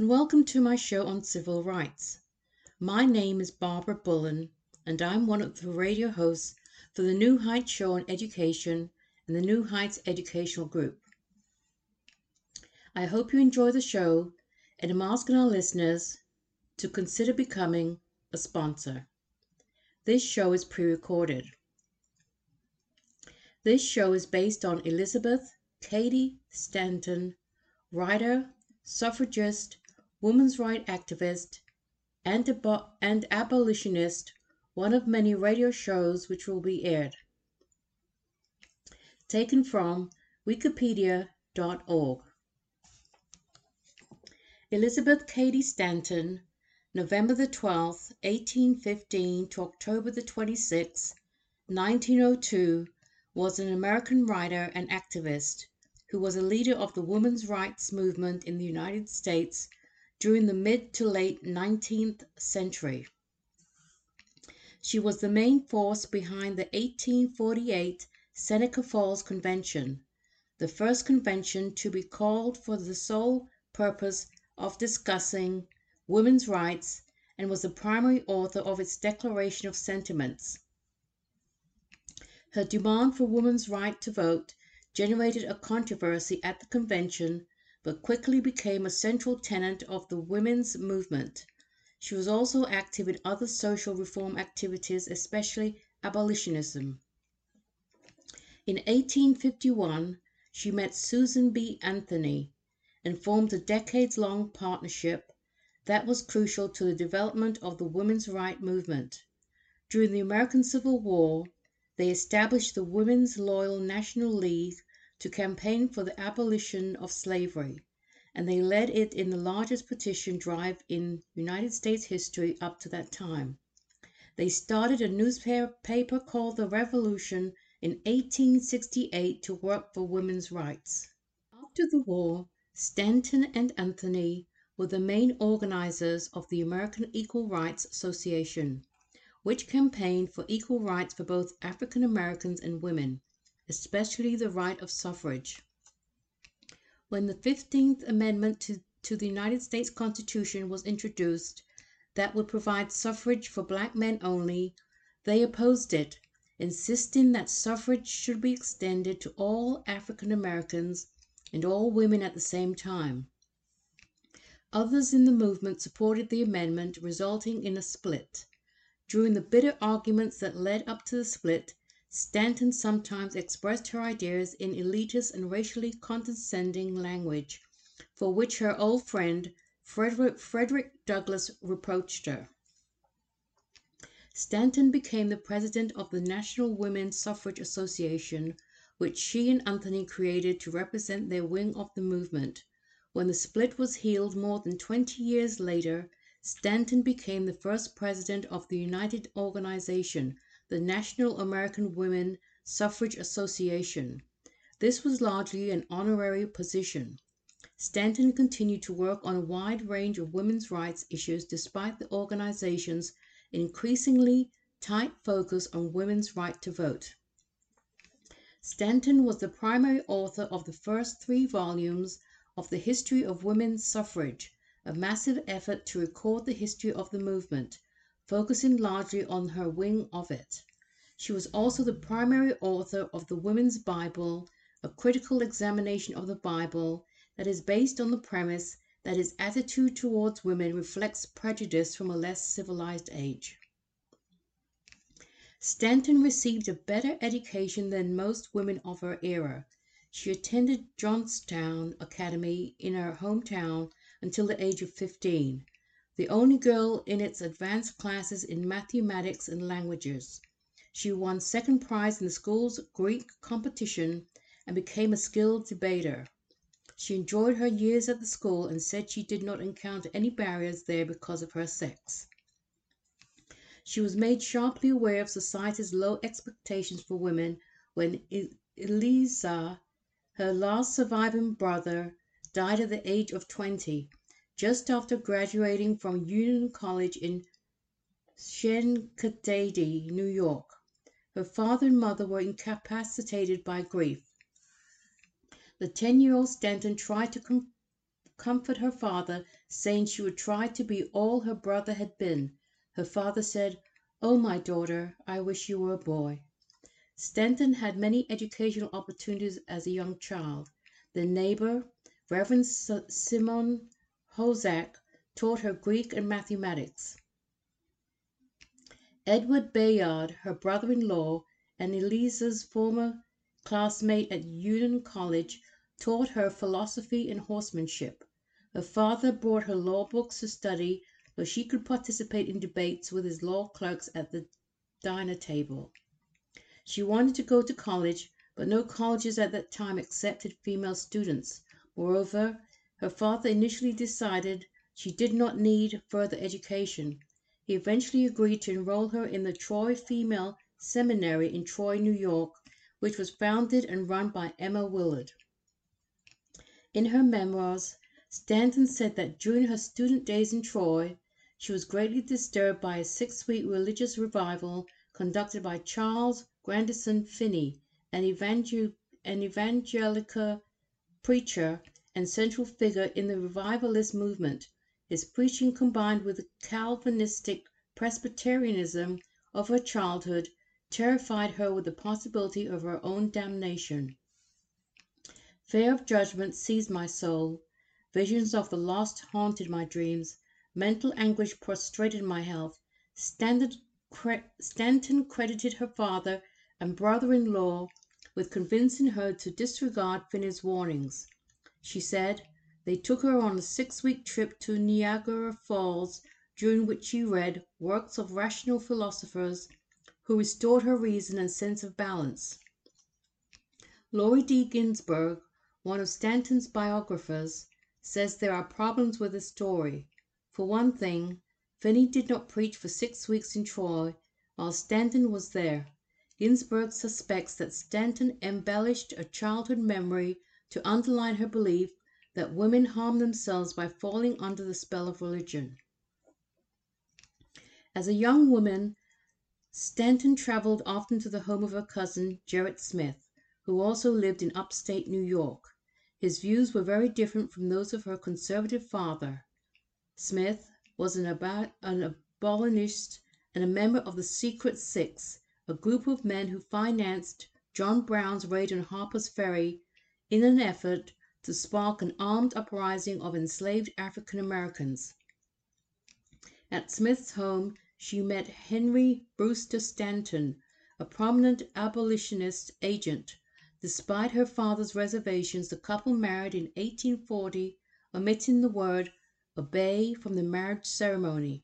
Welcome to my show on civil rights. My name is Barbara Bullen, and I'm one of the radio hosts for the New Heights Show on Education and the New Heights Educational Group. I hope you enjoy the show, and I'm asking our listeners to consider becoming a sponsor. This show is pre-recorded. This show is based on Elizabeth Cady Stanton, writer, suffragist, women's rights activist, and abolitionist, one of many radio shows which will be aired. Taken from wikipedia.org. Elizabeth Cady Stanton, November the 12th, 1815 to October the 26th, 1902, was an American writer and activist who was a leader of the women's rights movement in the United States during the mid to late 19th century. She was the main force behind the 1848 Seneca Falls Convention, the first convention to be called for the sole purpose of discussing women's rights, and was the primary author of its Declaration of Sentiments. Her demand for women's right to vote generated a controversy at the convention, but quickly became a central tenet of the women's movement. She was also active in other social reform activities, especially abolitionism. In 1851, she met Susan B. Anthony and formed a decades-long partnership that was crucial to the development of the women's rights movement. During the American Civil War, they established the Women's Loyal National League to campaign for the abolition of slavery, and they led it in the largest petition drive in United States history up to that time. They started a newspaper called The Revolution in 1868 to work for women's rights. After the war, Stanton and Anthony were the main organizers of the American Equal Rights Association, which campaigned for equal rights for both African Americans and women, especially the right of suffrage. When the 15th Amendment to the United States Constitution was introduced that would provide suffrage for black men only, they opposed it, insisting that suffrage should be extended to all African Americans and all women at the same time. Others in the movement supported the amendment, resulting in a split. During the bitter arguments that led up to the split, Stanton sometimes expressed her ideas in elitist and racially condescending language, for which her old friend Frederick Douglass reproached her. Stanton became the president of the National Women's Suffrage Association, which she and Anthony created to represent their wing of the movement. When the split was healed more than 20 years later, Stanton became the first president of the United Organization, the National American Women Suffrage Association. This was largely an honorary position. Stanton continued to work on a wide range of women's rights issues despite the organization's increasingly tight focus on women's right to vote. Stanton was the primary author of the first 3 volumes of The History of Women's Suffrage, a massive effort to record the history of the movement, focusing largely on her wing of it. She was also the primary author of The Women's Bible, a critical examination of the Bible that is based on the premise that its attitude towards women reflects prejudice from a less civilized age. Stanton received a better education than most women of her era. She attended Johnstown Academy in her hometown until the age of 15, the only girl in its advanced classes in mathematics and languages. She won second prize in the school's Greek competition and became a skilled debater. She enjoyed her years at the school and said she did not encounter any barriers there because of her sex. She was made sharply aware of society's low expectations for women when Eliza, her last surviving brother, died at the age of 20, just after graduating from Union College in Schenectady, New York. Her father and mother were incapacitated by grief. The 10-year-old Stanton tried to comfort her father, saying she would try to be all her brother had been. Her father said, "Oh, my daughter, I wish you were a boy." Stanton had many educational opportunities as a young child. Their neighbor, Reverend Simon Hozak, taught her Greek and mathematics. Edward Bayard, her brother-in-law, and Eliza's former classmate at Union College, taught her philosophy and horsemanship. Her father brought her law books to study, so she could participate in debates with his law clerks at the dinner table. She wanted to go to college, but no colleges at that time accepted female students. Moreover, her father initially decided she did not need further education. He eventually agreed to enroll her in the Troy Female Seminary in Troy, New York, which was founded and run by Emma Willard. In her memoirs, Stanton said that during her student days in Troy, she was greatly disturbed by a 6-week religious revival conducted by Charles Grandison Finney, an evangelical preacher and central figure in the revivalist movement. His preaching, combined with the Calvinistic Presbyterianism of her childhood, terrified her with the possibility of her own damnation. Fear of judgment seized my soul. Visions of the lost haunted my dreams. Mental anguish prostrated my health. Stanton credited her father and brother-in-law with convincing her to disregard Finney's warnings. She said they took her on a 6-week trip to Niagara Falls, during which she read works of rational philosophers who restored her reason and sense of balance. Laurie D. Ginsburg, one of Stanton's biographers, says there are problems with the story. For one thing, Finney did not preach for 6 weeks in Troy while Stanton was there. Ginsburg suspects that Stanton embellished a childhood memory to underline her belief that women harm themselves by falling under the spell of religion. As a young woman, Stanton traveled often to the home of her cousin, Gerrit Smith, who also lived in upstate New York. His views were very different from those of her conservative father. Smith was an abolitionist and a member of the Secret Six, a group of men who financed John Brown's raid on Harper's Ferry in an effort to spark an armed uprising of enslaved African Americans. At Smith's home, she met Henry Brewster Stanton, a prominent abolitionist agent. Despite her father's reservations, the couple married in 1840, omitting the word obey from the marriage ceremony.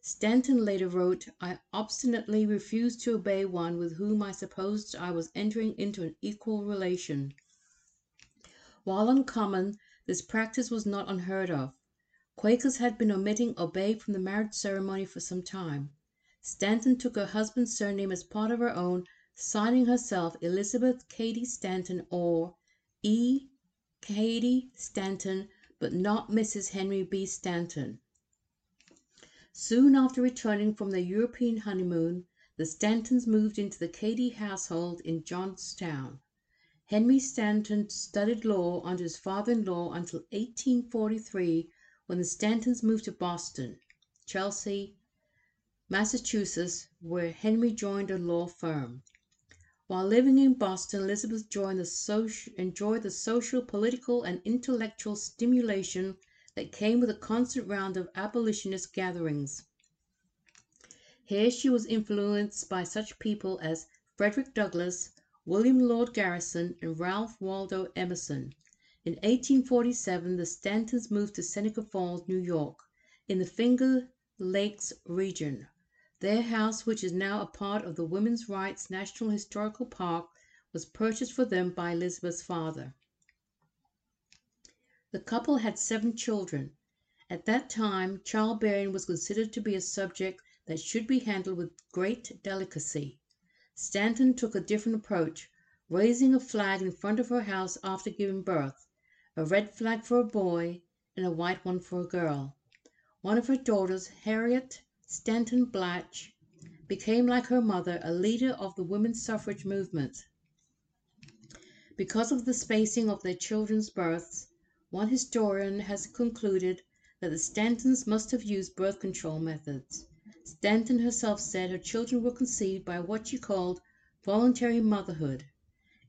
Stanton later wrote, "I obstinately refused to obey one with whom I supposed I was entering into an equal relation." While uncommon, this practice was not unheard of. Quakers had been omitting obey from the marriage ceremony for some time. Stanton took her husband's surname as part of her own, signing herself Elizabeth Cady Stanton or E. Cady Stanton, but not Mrs. Henry B. Stanton. Soon after returning from their European honeymoon, the Stantons moved into the Cady household in Johnstown. Henry Stanton studied law under his father-in-law until 1843, when the Stantons moved to Boston, Chelsea, Massachusetts, where Henry joined a law firm. While living in Boston, Elizabeth enjoyed the social, political, and intellectual stimulation that came with a constant round of abolitionist gatherings. Here she was influenced by such people as Frederick Douglass, William Lloyd Garrison, and Ralph Waldo Emerson. In 1847, the Stantons moved to Seneca Falls, New York, in the Finger Lakes region. Their house, which is now a part of the Women's Rights National Historical Park, was purchased for them by Elizabeth's father. The couple had 7 children. At that time, childbearing was considered to be a subject that should be handled with great delicacy. Stanton took a different approach, raising a flag in front of her house after giving birth, a red flag for a boy and a white one for a girl. One of her daughters, Harriet Stanton Blatch, became, like her mother, a leader of the women's suffrage movement. Because of the spacing of their children's births, one historian has concluded that the Stantons must have used birth control methods. Stanton herself said her children were conceived by what she called voluntary motherhood.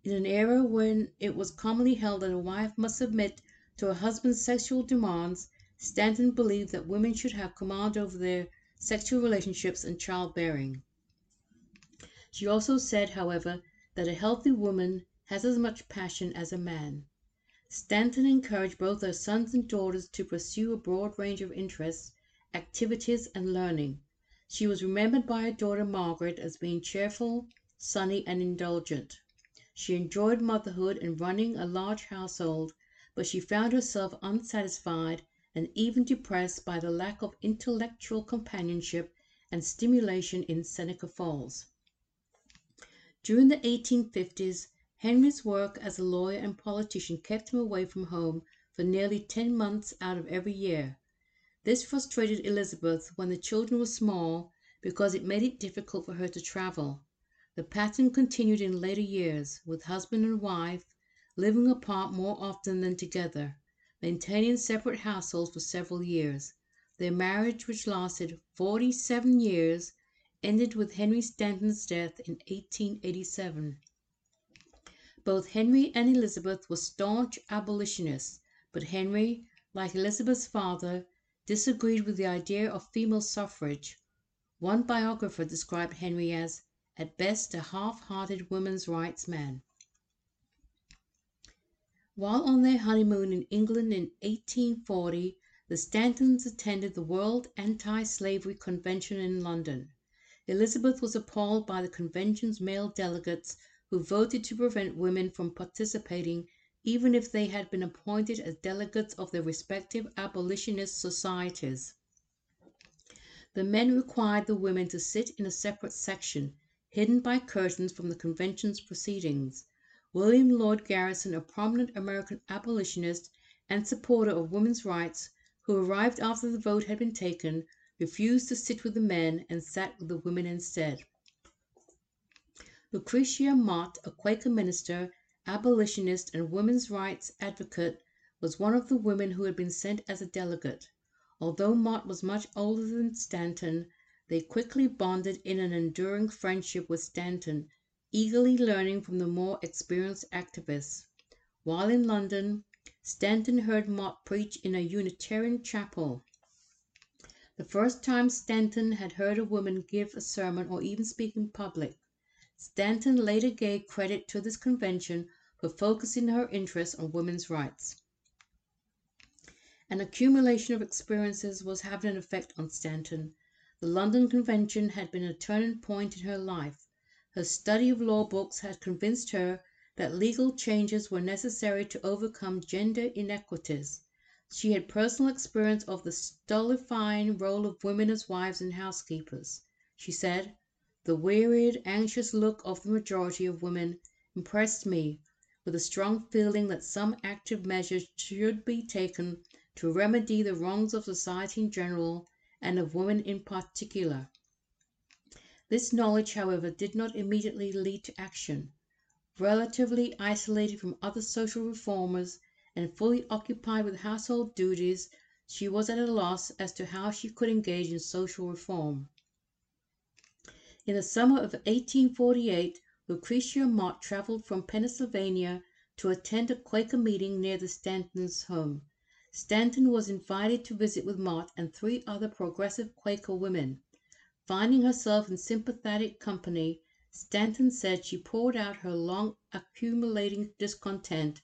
In an era when it was commonly held that a wife must submit to her husband's sexual demands, Stanton believed that women should have command over their sexual relationships and childbearing. She also said, however, that a healthy woman has as much passion as a man. Stanton encouraged both her sons and daughters to pursue a broad range of interests, activities, and learning. She was remembered by her daughter Margaret as being cheerful, sunny, and indulgent. She enjoyed motherhood and running a large household, but she found herself unsatisfied and even depressed by the lack of intellectual companionship and stimulation in Seneca Falls. During the 1850s, Henry's work as a lawyer and politician kept him away from home for nearly 10 months out of every year. This frustrated Elizabeth when the children were small because it made it difficult for her to travel. The pattern continued in later years, with husband and wife living apart more often than together, maintaining separate households for several years. Their marriage, which lasted 47 years, ended with Henry Stanton's death in 1887. Both Henry and Elizabeth were staunch abolitionists, but Henry, like Elizabeth's father, disagreed with the idea of female suffrage. One biographer described Henry as, at best, a half-hearted women's rights man. While on their honeymoon in England in 1840, the Stantons attended the World Anti-Slavery Convention in London. Elizabeth was appalled by the convention's male delegates who voted to prevent women from participating even if they had been appointed as delegates of their respective abolitionist societies. The men required the women to sit in a separate section, hidden by curtains from the convention's proceedings. William Lloyd Garrison, a prominent American abolitionist and supporter of women's rights, who arrived after the vote had been taken, refused to sit with the men and sat with the women instead. Lucretia Mott, a Quaker minister, abolitionist, and women's rights advocate, was one of the women who had been sent as a delegate. Although Mott was much older than Stanton, they quickly bonded in an enduring friendship with Stanton, eagerly learning from the more experienced activists. While in London, Stanton heard Mott preach in a Unitarian chapel. The first time Stanton had heard a woman give a sermon or even speak in public. Stanton later gave credit to this convention for focusing her interest on women's rights. An accumulation of experiences was having an effect on Stanton. The London Convention had been a turning point in her life. Her study of law books had convinced her that legal changes were necessary to overcome gender inequities. She had personal experience of the stultifying role of women as wives and housekeepers. She said, "The wearied, anxious look of the majority of women impressed me with a strong feeling that some active measures should be taken to remedy the wrongs of society in general and of women in particular." This knowledge, however, did not immediately lead to action. Relatively isolated from other social reformers and fully occupied with household duties, she was at a loss as to how she could engage in social reform. In the summer of 1848, Lucretia Mott traveled from Pennsylvania to attend a Quaker meeting near the Stantons' home. Stanton was invited to visit with Mott and three other progressive Quaker women. Finding herself in sympathetic company, Stanton said she poured out her long accumulating discontent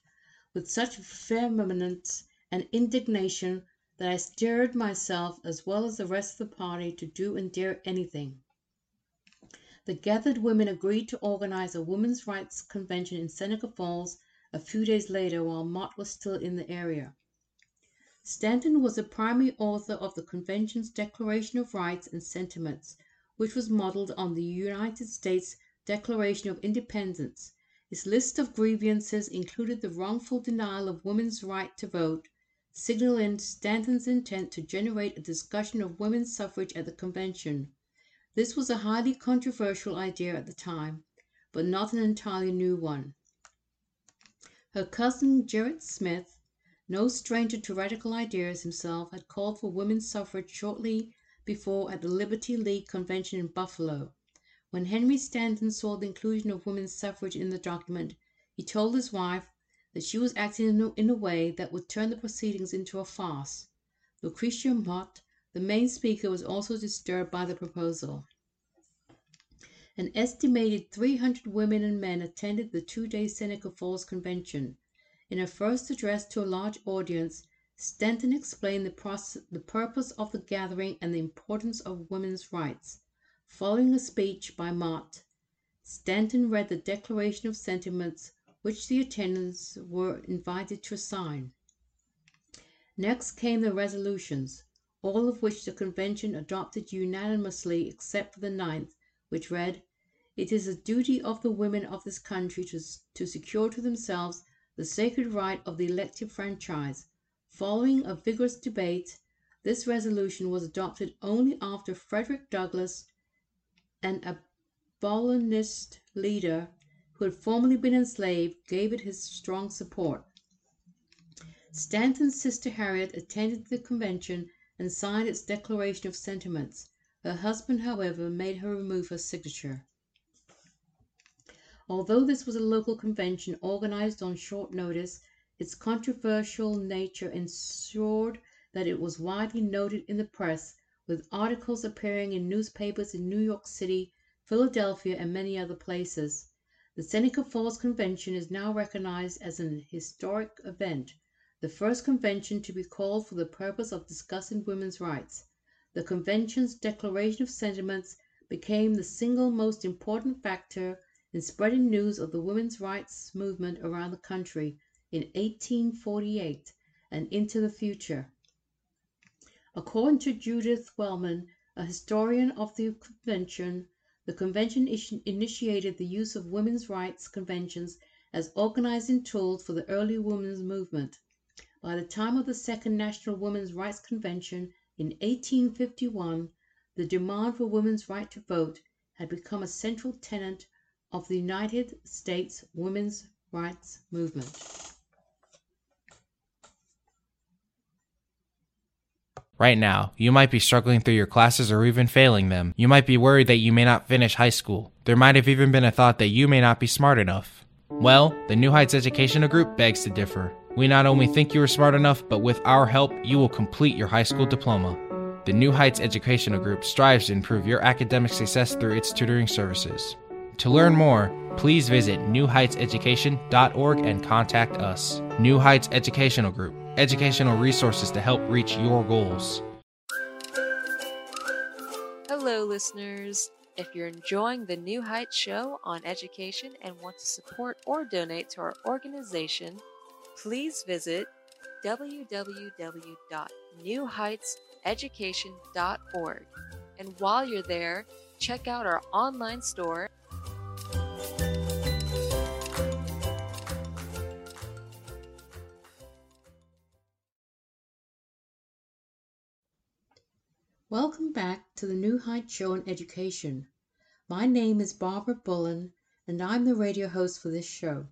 with such vehemence and indignation that I stirred myself as well as the rest of the party to do and dare anything. The gathered women agreed to organize a women's rights convention in Seneca Falls a few days later while Mott was still in the area. Stanton was the primary author of the convention's Declaration of Rights and Sentiments, which was modeled on the United States Declaration of Independence. Its list of grievances included the wrongful denial of women's right to vote, signaling Stanton's intent to generate a discussion of women's suffrage at the convention. This was a highly controversial idea at the time, but not an entirely new one. Her cousin, Gerrit Smith, no stranger to radical ideas himself, had called for women's suffrage shortly before at the Liberty League Convention in Buffalo. When Henry Stanton saw the inclusion of women's suffrage in the document, he told his wife that she was acting in a way that would turn the proceedings into a farce. Lucretia Mott, the main speaker, was also disturbed by the proposal. An estimated 300 women and men attended the two-day Seneca Falls Convention. In her first address to a large audience, Stanton explained the purpose of the gathering and the importance of women's rights. Following a speech by Mott, Stanton read the Declaration of Sentiments, which the attendants were invited to sign. Next came the resolutions, all of which the convention adopted unanimously except for the ninth, which read, "It is the duty of the women of this country to secure to themselves the sacred right of the elective franchise." Following a vigorous debate, this resolution was adopted only after Frederick Douglass, an abolitionist leader who had formerly been enslaved, gave it his strong support. Stanton's sister Harriet attended the convention and signed its Declaration of Sentiments. Her husband, however, made her remove her signature. Although this was a local convention organized on short notice, its controversial nature ensured that it was widely noted in the press, with articles appearing in newspapers in New York City, Philadelphia, and many other places. The Seneca Falls Convention is now recognized as an historic event, the first convention to be called for the purpose of discussing women's rights. The convention's Declaration of Sentiments became the single most important factor in spreading news of the women's rights movement around the country in 1848 and into the future. According to Judith Wellman, a historian of the convention initiated the use of women's rights conventions as organizing tools for the early women's movement. By the time of the Second National Women's Rights Convention in 1851, the demand for women's right to vote had become a central tenet of the United States women's rights movement. Right now, you might be struggling through your classes or even failing them. You might be worried that you may not finish high school. There might have even been a thought that you may not be smart enough. Well, the New Heights Educational Group begs to differ. We not only think you are smart enough, but with our help, you will complete your high school diploma. The New Heights Educational Group strives to improve your academic success through its tutoring services. To learn more, please visit newheightseducation.org and contact us. New Heights Educational Group, educational resources to help reach your goals. Hello, listeners. If you're enjoying the New Heights Show on Education and want to support or donate to our organization, please visit www.newheightseducation.org. And while you're there, check out our online store. Welcome back to the New Heights Show on Education. My name is Barbara Bullen, and I'm the radio host for this show.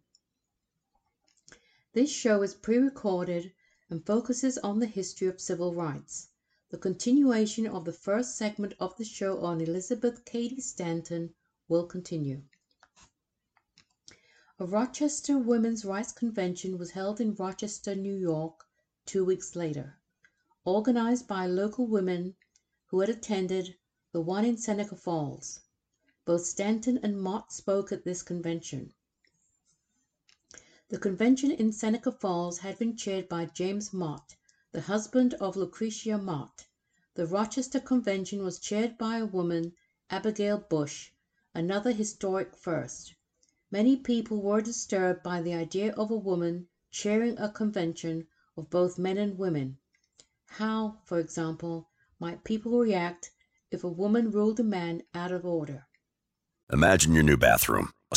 This show is pre-recorded and focuses on the history of civil rights. The continuation of the first segment of the show on Elizabeth Cady Stanton will continue. A Rochester Women's Rights Convention was held in Rochester, New York, 2 weeks later, organized by local women who had attended the one in Seneca Falls. Both Stanton and Mott spoke at this convention. The convention in Seneca Falls had been chaired by James Mott, the husband of Lucretia Mott. The Rochester Convention was chaired by a woman, Abigail Bush, another historic first. Many people were disturbed by the idea of a woman chairing a convention of both men and women. How, for example, might people react if a woman ruled a man out of order? Imagine your new bathroom, a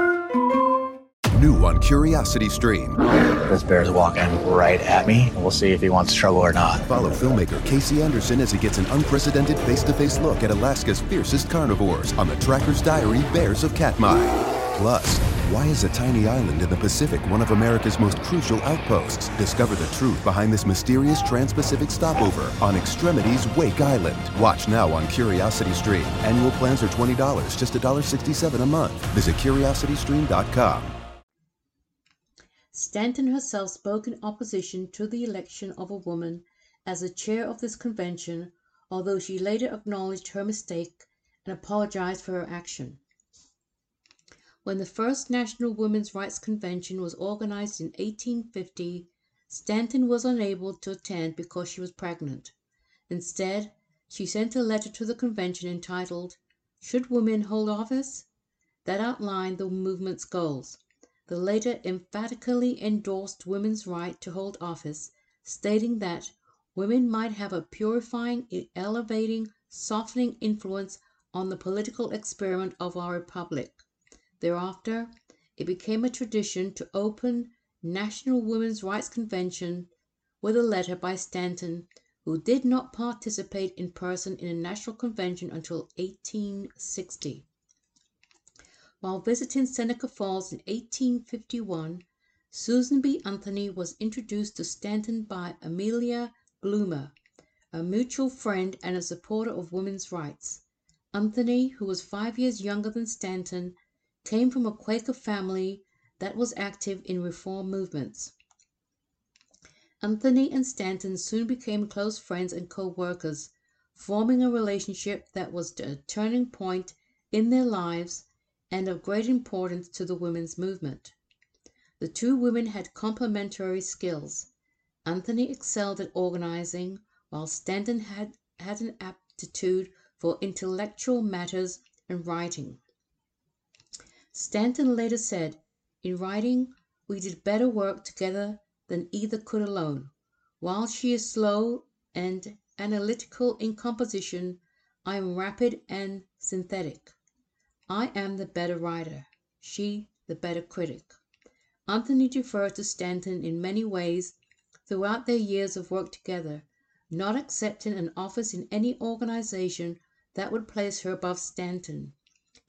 New on Curiosity Stream. This bear's walking right at me, and we'll see if he wants trouble or not. Follow filmmaker Casey Anderson as he gets an unprecedented face-to-face look at Alaska's fiercest carnivores on the Tracker's Diary Bears of Katmai. Plus, why is a tiny island in the Pacific one of America's most crucial outposts? Discover the truth behind this mysterious trans-Pacific stopover on Extremities Wake Island. Watch now on Curiosity Stream. Annual plans are $20, just $1.67 a month. Visit curiositystream.com. Stanton herself spoke in opposition to the election of a woman as the chair of this convention, although she later acknowledged her mistake and apologized for her action. When the first National Women's Rights Convention was organized in 1850, Stanton was unable to attend because she was pregnant. Instead, she sent a letter to the convention entitled, "Should Women Hold Office?" that outlined the movement's goals. The latter emphatically endorsed women's right to hold office, stating that women might have a purifying, elevating, softening influence on the political experiment of our republic. Thereafter, it became a tradition to open National Women's Rights Convention with a letter by Stanton, who did not participate in person in a national convention until 1860. While visiting Seneca Falls in 1851, Susan B. Anthony was introduced to Stanton by Amelia Bloomer, a mutual friend and a supporter of women's rights. Anthony, who was 5 years younger than Stanton, came from a Quaker family that was active in reform movements. Anthony and Stanton soon became close friends and co-workers, forming a relationship that was a turning point in their lives and of great importance to the women's movement. The two women had complementary skills. Anthony excelled at organizing, while Stanton had an aptitude for intellectual matters and writing. Stanton later said, "In writing, we did better work together than either could alone. While she is slow and analytical in composition, I am rapid and synthetic. I am the better writer, she the better critic." Anthony deferred to Stanton in many ways throughout their years of work together, not accepting an office in any organization that would place her above Stanton.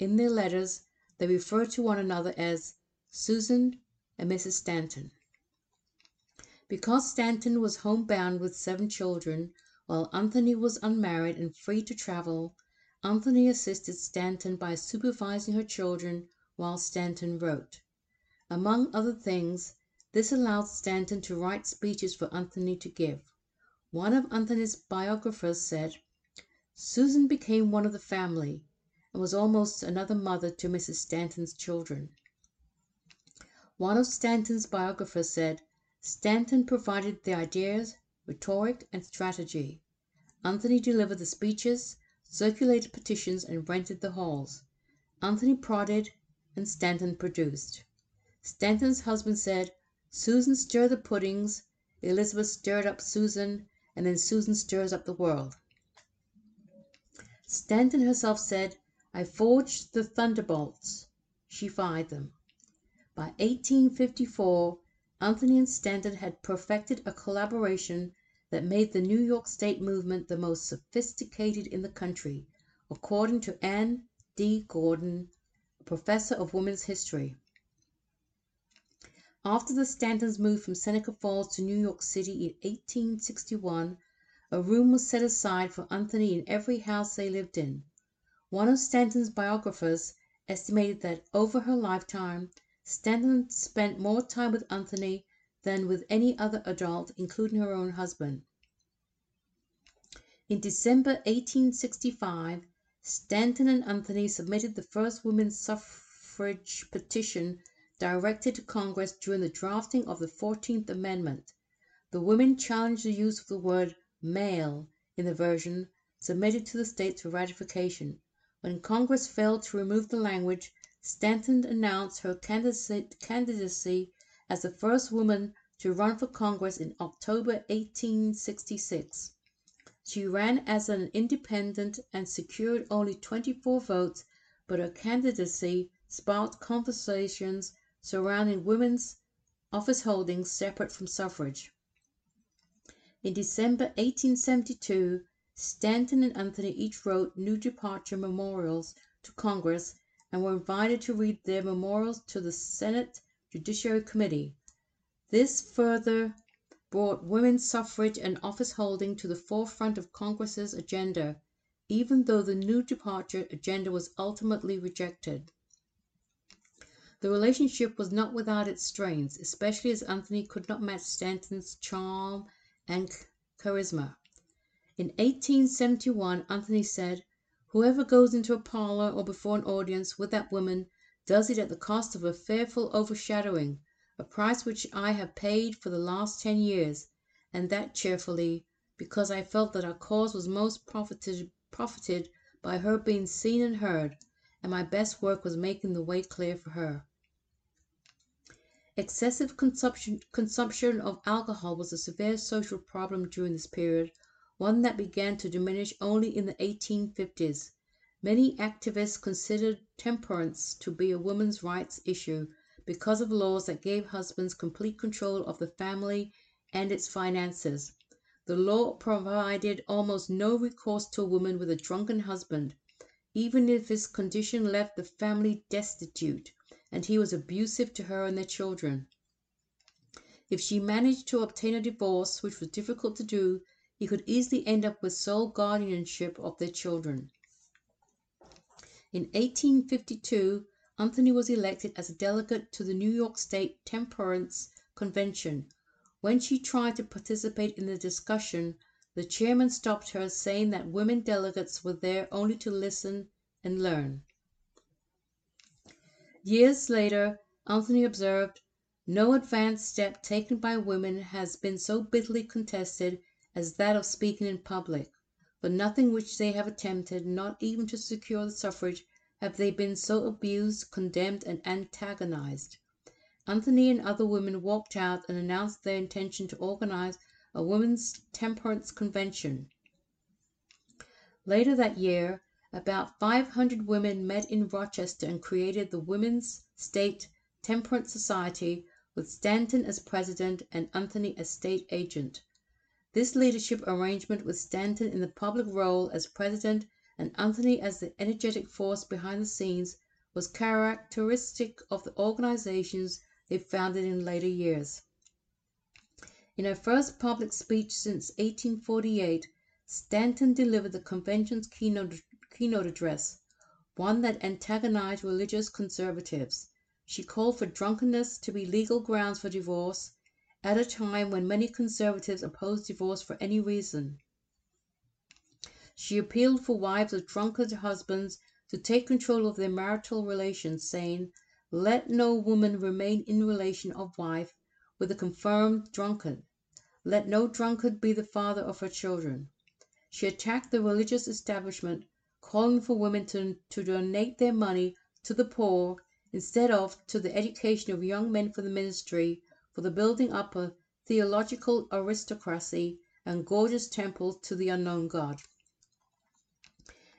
In their letters, they refer to one another as Susan and Mrs. Stanton. Because Stanton was homebound with 7 children, while Anthony was unmarried and free to travel, Anthony assisted Stanton by supervising her children while Stanton wrote. Among other things, this allowed Stanton to write speeches for Anthony to give. One of Anthony's biographers said, "Susan became one of the family and was almost another mother to Mrs. Stanton's children." One of Stanton's biographers said, "Stanton provided the ideas, rhetoric, and strategy. Anthony delivered the speeches, circulated petitions, and rented the halls. Anthony prodded, and Stanton produced." Stanton's husband said, "Susan stirred the puddings, Elizabeth stirred up Susan, and then Susan stirs up the world." Stanton herself said, "I forged the thunderbolts. She fired them." By 1854, Anthony and Stanton had perfected a collaboration that made the New York State movement the most sophisticated in the country, according to Anne D. Gordon, a professor of women's history. After the Stantons moved from Seneca Falls to New York City in 1861, a room was set aside for Anthony in every house they lived in. One of Stanton's biographers estimated that over her lifetime, Stanton spent more time with Anthony than with any other adult, including her own husband. In December 1865, Stanton and Anthony submitted the first women's suffrage petition directed to Congress during the drafting of the 14th Amendment. The women challenged the use of the word male in the version submitted to the states for ratification. When Congress failed to remove the language, Stanton announced her candidacy as the first woman to run for Congress in October 1866. She ran as an independent and secured only 24 votes, but her candidacy sparked conversations surrounding women's office holdings separate from suffrage. In December 1872, Stanton and Anthony each wrote new departure memorials to Congress and were invited to read their memorials to the Senate Judiciary Committee. This further brought women's suffrage and office holding to the forefront of Congress's agenda, even though the new departure agenda was ultimately rejected. The relationship was not without its strains, especially as Anthony could not match Stanton's charm and charisma. In 1871, Anthony said, "Whoever goes into a parlor or before an audience with that woman does it at the cost of a fearful overshadowing, a price which I have paid for the last 10 years, and that cheerfully, because I felt that our cause was most profited by her being seen and heard, and my best work was making the way clear for her." Excessive consumption of alcohol was a severe social problem during this period, one that began to diminish only in the 1850s. Many activists considered temperance to be a woman's rights issue because of laws that gave husbands complete control of the family and its finances. The law provided almost no recourse to a woman with a drunken husband, even if his condition left the family destitute and he was abusive to her and their children. If she managed to obtain a divorce, which was difficult to do, he could easily end up with sole guardianship of their children. In 1852, Anthony was elected as a delegate to the New York State Temperance Convention. When she tried to participate in the discussion, the chairman stopped her, saying that women delegates were there only to listen and learn. Years later, Anthony observed, "No advanced step taken by women has been so bitterly contested as that of speaking in public. For nothing which they have attempted, not even to secure the suffrage, have they been so abused, condemned, and antagonized." Anthony and other women walked out and announced their intention to organize a women's temperance convention. Later that year, about 500 women met in Rochester and created the Women's State Temperance Society, with Stanton as president and Anthony as state agent. This leadership arrangement, with Stanton in the public role as president and Anthony as the energetic force behind the scenes, was characteristic of the organizations they founded in later years. In her first public speech since 1848, Stanton delivered the convention's keynote address, one that antagonized religious conservatives. She called for drunkenness to be legal grounds for divorce, at a time when many conservatives opposed divorce for any reason. She appealed for wives of drunkard husbands to take control of their marital relations, saying, "Let no woman remain in relation of wife with a confirmed drunkard. Let no drunkard be the father of her children." She attacked the religious establishment, calling for women to donate their money to the poor instead of to the education of young men for the ministry, for the building up a theological aristocracy and gorgeous temples to the unknown God.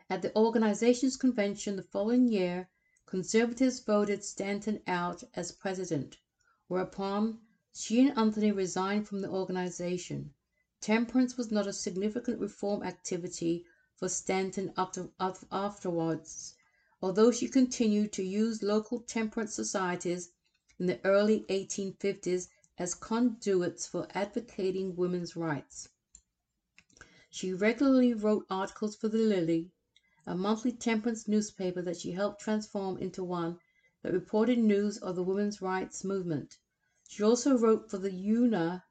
At the organization's convention the following year, conservatives voted Stanton out as president, whereupon she and Anthony resigned from the organization. Temperance was not a significant reform activity for Stanton afterwards, although she continued to use local temperance societies in the early 1850s as conduits for advocating women's rights. She regularly wrote articles for the Lily, a monthly temperance newspaper that she helped transform into one that reported news of the women's rights movement. She also wrote for the Una,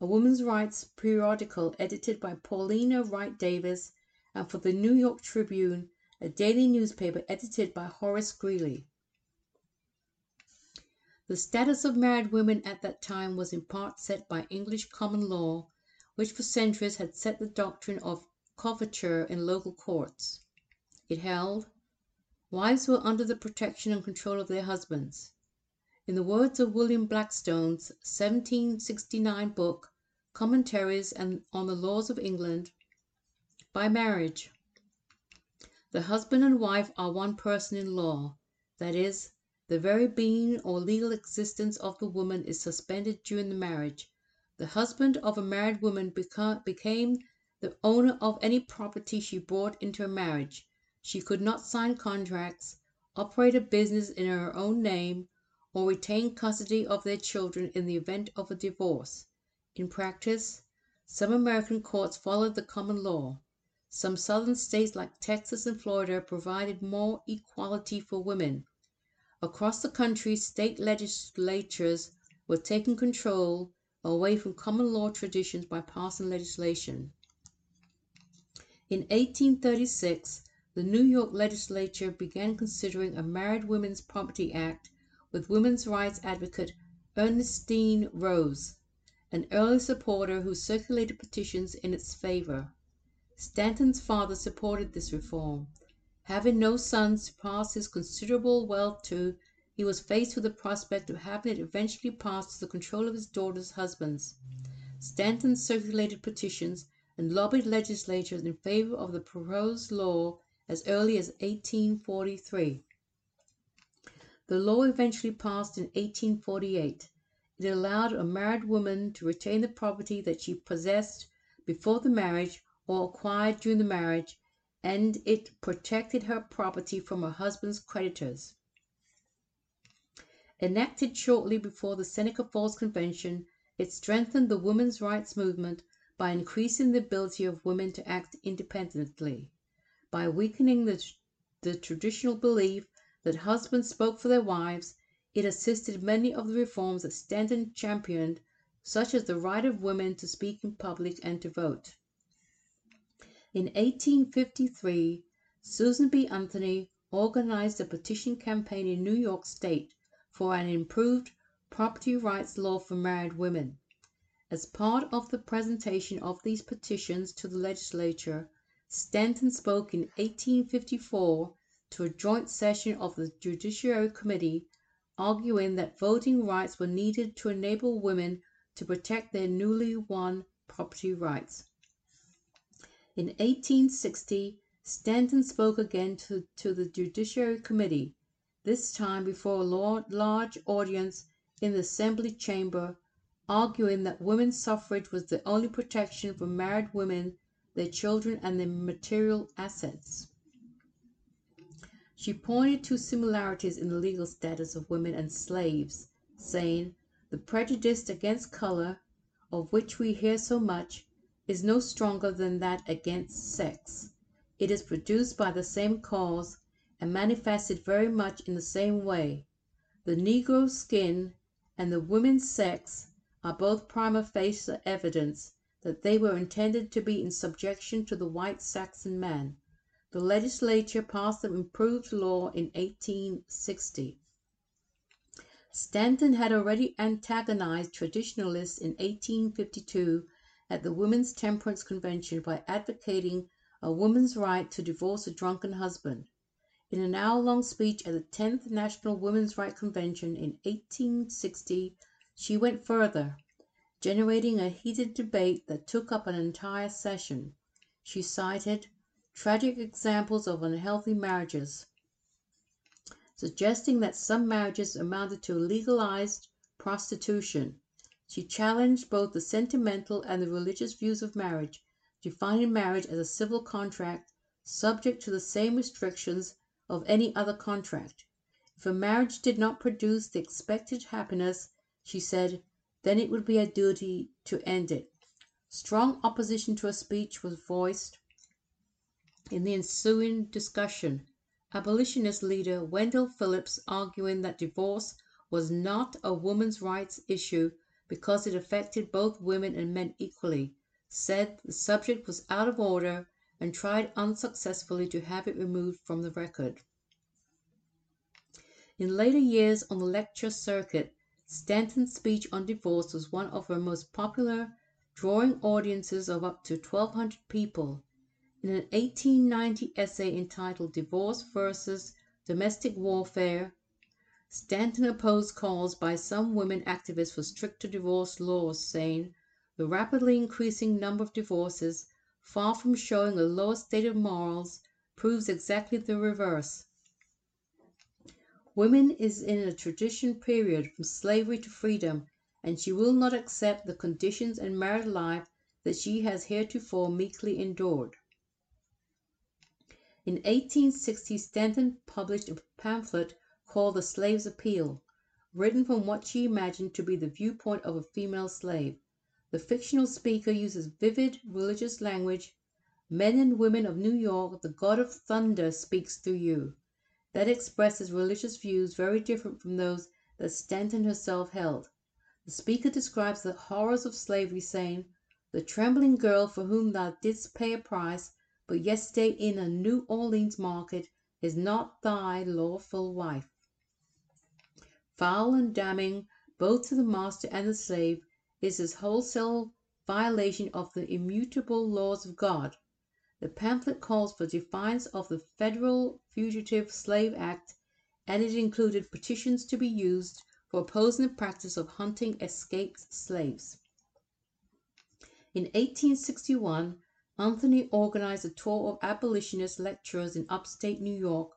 a women's rights periodical edited by Paulina Wright Davis, and for the New York Tribune, a daily newspaper edited by Horace Greeley. The status of married women at that time was in part set by English common law, which for centuries had set the doctrine of coverture in local courts. It held, wives were under the protection and control of their husbands. In the words of William Blackstone's 1769 book, Commentaries on the Laws of England, by marriage, the husband and wife are one person in law, that is, the very being or legal existence of the woman is suspended during the marriage. The husband of a married woman became the owner of any property she brought into a marriage. She could not sign contracts, operate a business in her own name, or retain custody of their children in the event of a divorce. In practice, some American courts followed the common law. Some southern states like Texas and Florida provided more equality for women. Across the country, state legislatures were taking control away from common law traditions by passing legislation. In 1836, the New York legislature began considering a Married Women's Property Act with women's rights advocate Ernestine Rose, an early supporter who circulated petitions in its favor. Stanton's father supported this reform. Having no sons to pass his considerable wealth to, he was faced with the prospect of having it eventually passed to the control of his daughter's husbands. Stanton circulated petitions and lobbied legislatures in favor of the proposed law as early as 1843. The law eventually passed in 1848. It allowed a married woman to retain the property that she possessed before the marriage or acquired during the marriage, and it protected her property from her husband's creditors. Enacted shortly before the Seneca Falls Convention, it strengthened the women's rights movement by increasing the ability of women to act independently, by weakening the traditional belief that husbands spoke for their wives. It assisted many of the reforms that Stanton championed, such as the right of women to speak in public and to vote. In 1853, Susan B. Anthony organized a petition campaign in New York State for an improved property rights law for married women. As part of the presentation of these petitions to the legislature, Stanton spoke in 1854 to a joint session of the Judiciary Committee, arguing that voting rights were needed to enable women to protect their newly won property rights. In 1860, Stanton spoke again to the Judiciary Committee, this time before a large audience in the Assembly chamber, arguing that women's suffrage was the only protection for married women, their children, and their material assets. She pointed to similarities in the legal status of women and slaves, saying, "The prejudice against color, of which we hear so much, is no stronger than that against sex. It is produced by the same cause and manifested very much in the same way. The Negro skin and the women's sex are both prima facie evidence that they were intended to be in subjection to the white Saxon man." The legislature passed an improved law in 1860. Stanton had already antagonized traditionalists in 1852 at the Women's Temperance Convention by advocating a woman's right to divorce a drunken husband. In an hour-long speech at the 10th National Women's Rights Convention in 1860, she went further, generating a heated debate that took up an entire session. She cited tragic examples of unhealthy marriages, suggesting that some marriages amounted to legalized prostitution. She challenged both the sentimental and the religious views of marriage, defining marriage as a civil contract subject to the same restrictions of any other contract. If a marriage did not produce the expected happiness, she said, then it would be a duty to end it. Strong opposition to her speech was voiced in the ensuing discussion. Abolitionist leader Wendell Phillips arguing that divorce was not a woman's rights issue because it affected both women and men equally, said the subject was out of order and tried unsuccessfully to have it removed from the record. In later years on the lecture circuit, Stanton's speech on divorce was one of her most popular, drawing audiences of up to 1,200 people. In an 1890 essay entitled Divorce versus Domestic Warfare, Stanton opposed calls by some women activists for stricter divorce laws, saying, "The rapidly increasing number of divorces, far from showing a lower state of morals, proves exactly the reverse. Women is in a transition period from slavery to freedom, and she will not accept the conditions and married life that she has heretofore meekly endured." In 1860, Stanton published a pamphlet called The Slave's Appeal, written from what she imagined to be the viewpoint of a female slave. The fictional speaker uses vivid religious language. "Men and women of New York, the God of thunder speaks through you," that expresses religious views very different from those that Stanton herself held. The speaker describes the horrors of slavery, saying, "The trembling girl for whom thou didst pay a price, but yesterday in a New Orleans market, is not thy lawful wife." Foul and damning both to the master and the slave is his wholesale violation of the immutable laws of God. The pamphlet calls for defiance of the Federal Fugitive Slave Act, and it included petitions to be used for opposing the practice of hunting escaped slaves. In 1861, Anthony organized a tour of abolitionist lecturers in upstate New York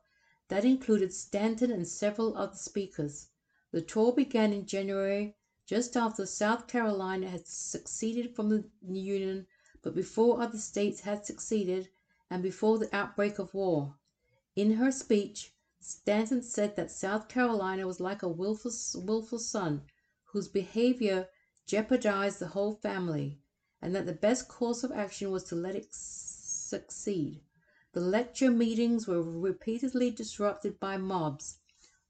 that included Stanton and several other speakers. The tour began in January, just after South Carolina had seceded from the Union, but before other states had seceded and before the outbreak of war. In her speech, Stanton said that South Carolina was like a willful son whose behavior jeopardized the whole family, and that the best course of action was to let it succeed. The lecture meetings were repeatedly disrupted by mobs,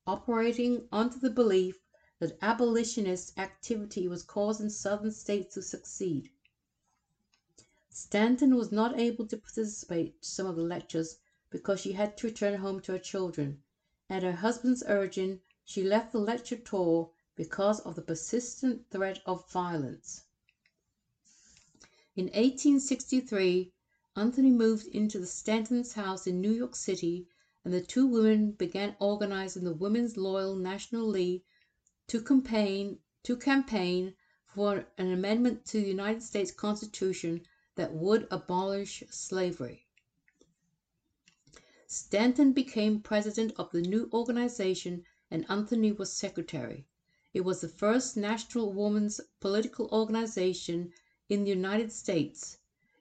operating under the belief that abolitionist activity was causing southern states to succeed. Stanton was not able to participate in some of the lectures because she had to return home to her children. At her husband's urging, she left the lecture tour because of the persistent threat of violence. In 1863, Anthony moved into the Stanton's house in New York City, and the two women began organizing the Women's Loyal National League to campaign for an amendment to the United States Constitution that would abolish slavery. Stanton became president of the new organization, and Anthony was secretary. It was the first national women's political organization in the United States.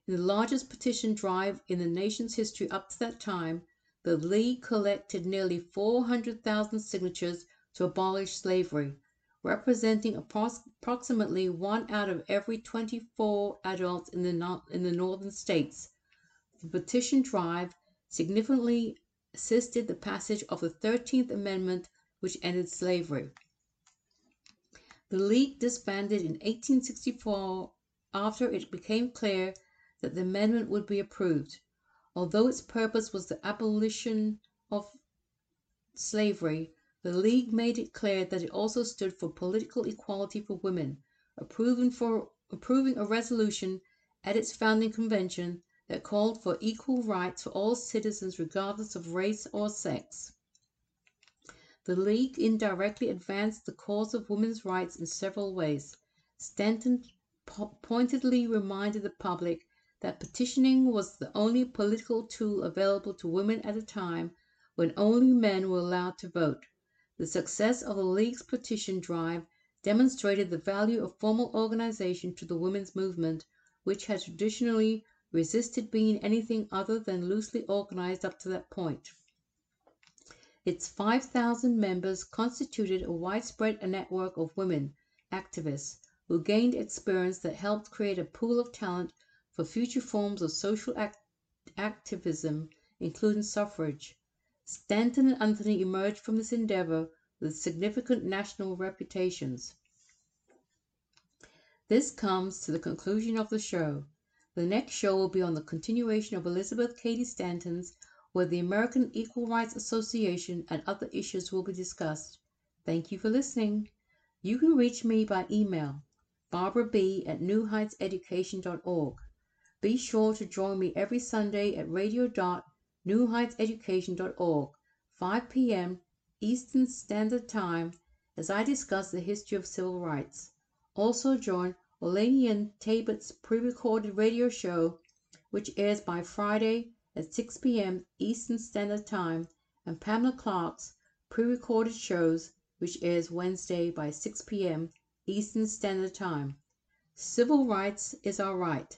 In the largest petition drive in the nation's history up to that time, the League collected nearly 400,000 signatures to abolish slavery, representing approximately 1 out of every 24 adults in the northern states. The petition drive significantly assisted the passage of the 13th Amendment, which ended slavery. The League disbanded in 1864 after it became clear that the amendment would be approved. Although its purpose was the abolition of slavery, the League made it clear that it also stood for political equality for women, approving a resolution at its founding convention that called for equal rights for all citizens regardless of race or sex. The League indirectly advanced the cause of women's rights in several ways. Stanton pointedly reminded the public that petitioning was the only political tool available to women at a time when only men were allowed to vote. The success of the League's petition drive demonstrated the value of formal organization to the women's movement, which had traditionally resisted being anything other than loosely organized up to that point. Its 5,000 members constituted a widespread network of women activists who gained experience that helped create a pool of talent for future forms of social activism, including suffrage. Stanton and Anthony emerged from this endeavor with significant national reputations. This comes to the conclusion of the show. The next show will be on the continuation of Elizabeth Cady Stanton's, where the American Equal Rights Association and other issues will be discussed. Thank you for listening. You can reach me by email, barbarab@newheightseducation.org. Be sure to join me every Sunday at radio.newheightseducation.org, 5 p.m. Eastern Standard Time, as I discuss the history of civil rights. Also join Olanian Tabit's pre-recorded radio show, which airs by Friday at 6 p.m. Eastern Standard Time, and Pamela Clark's pre-recorded shows, which airs Wednesday by 6 p.m. Eastern Standard Time. Civil rights is our right.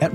At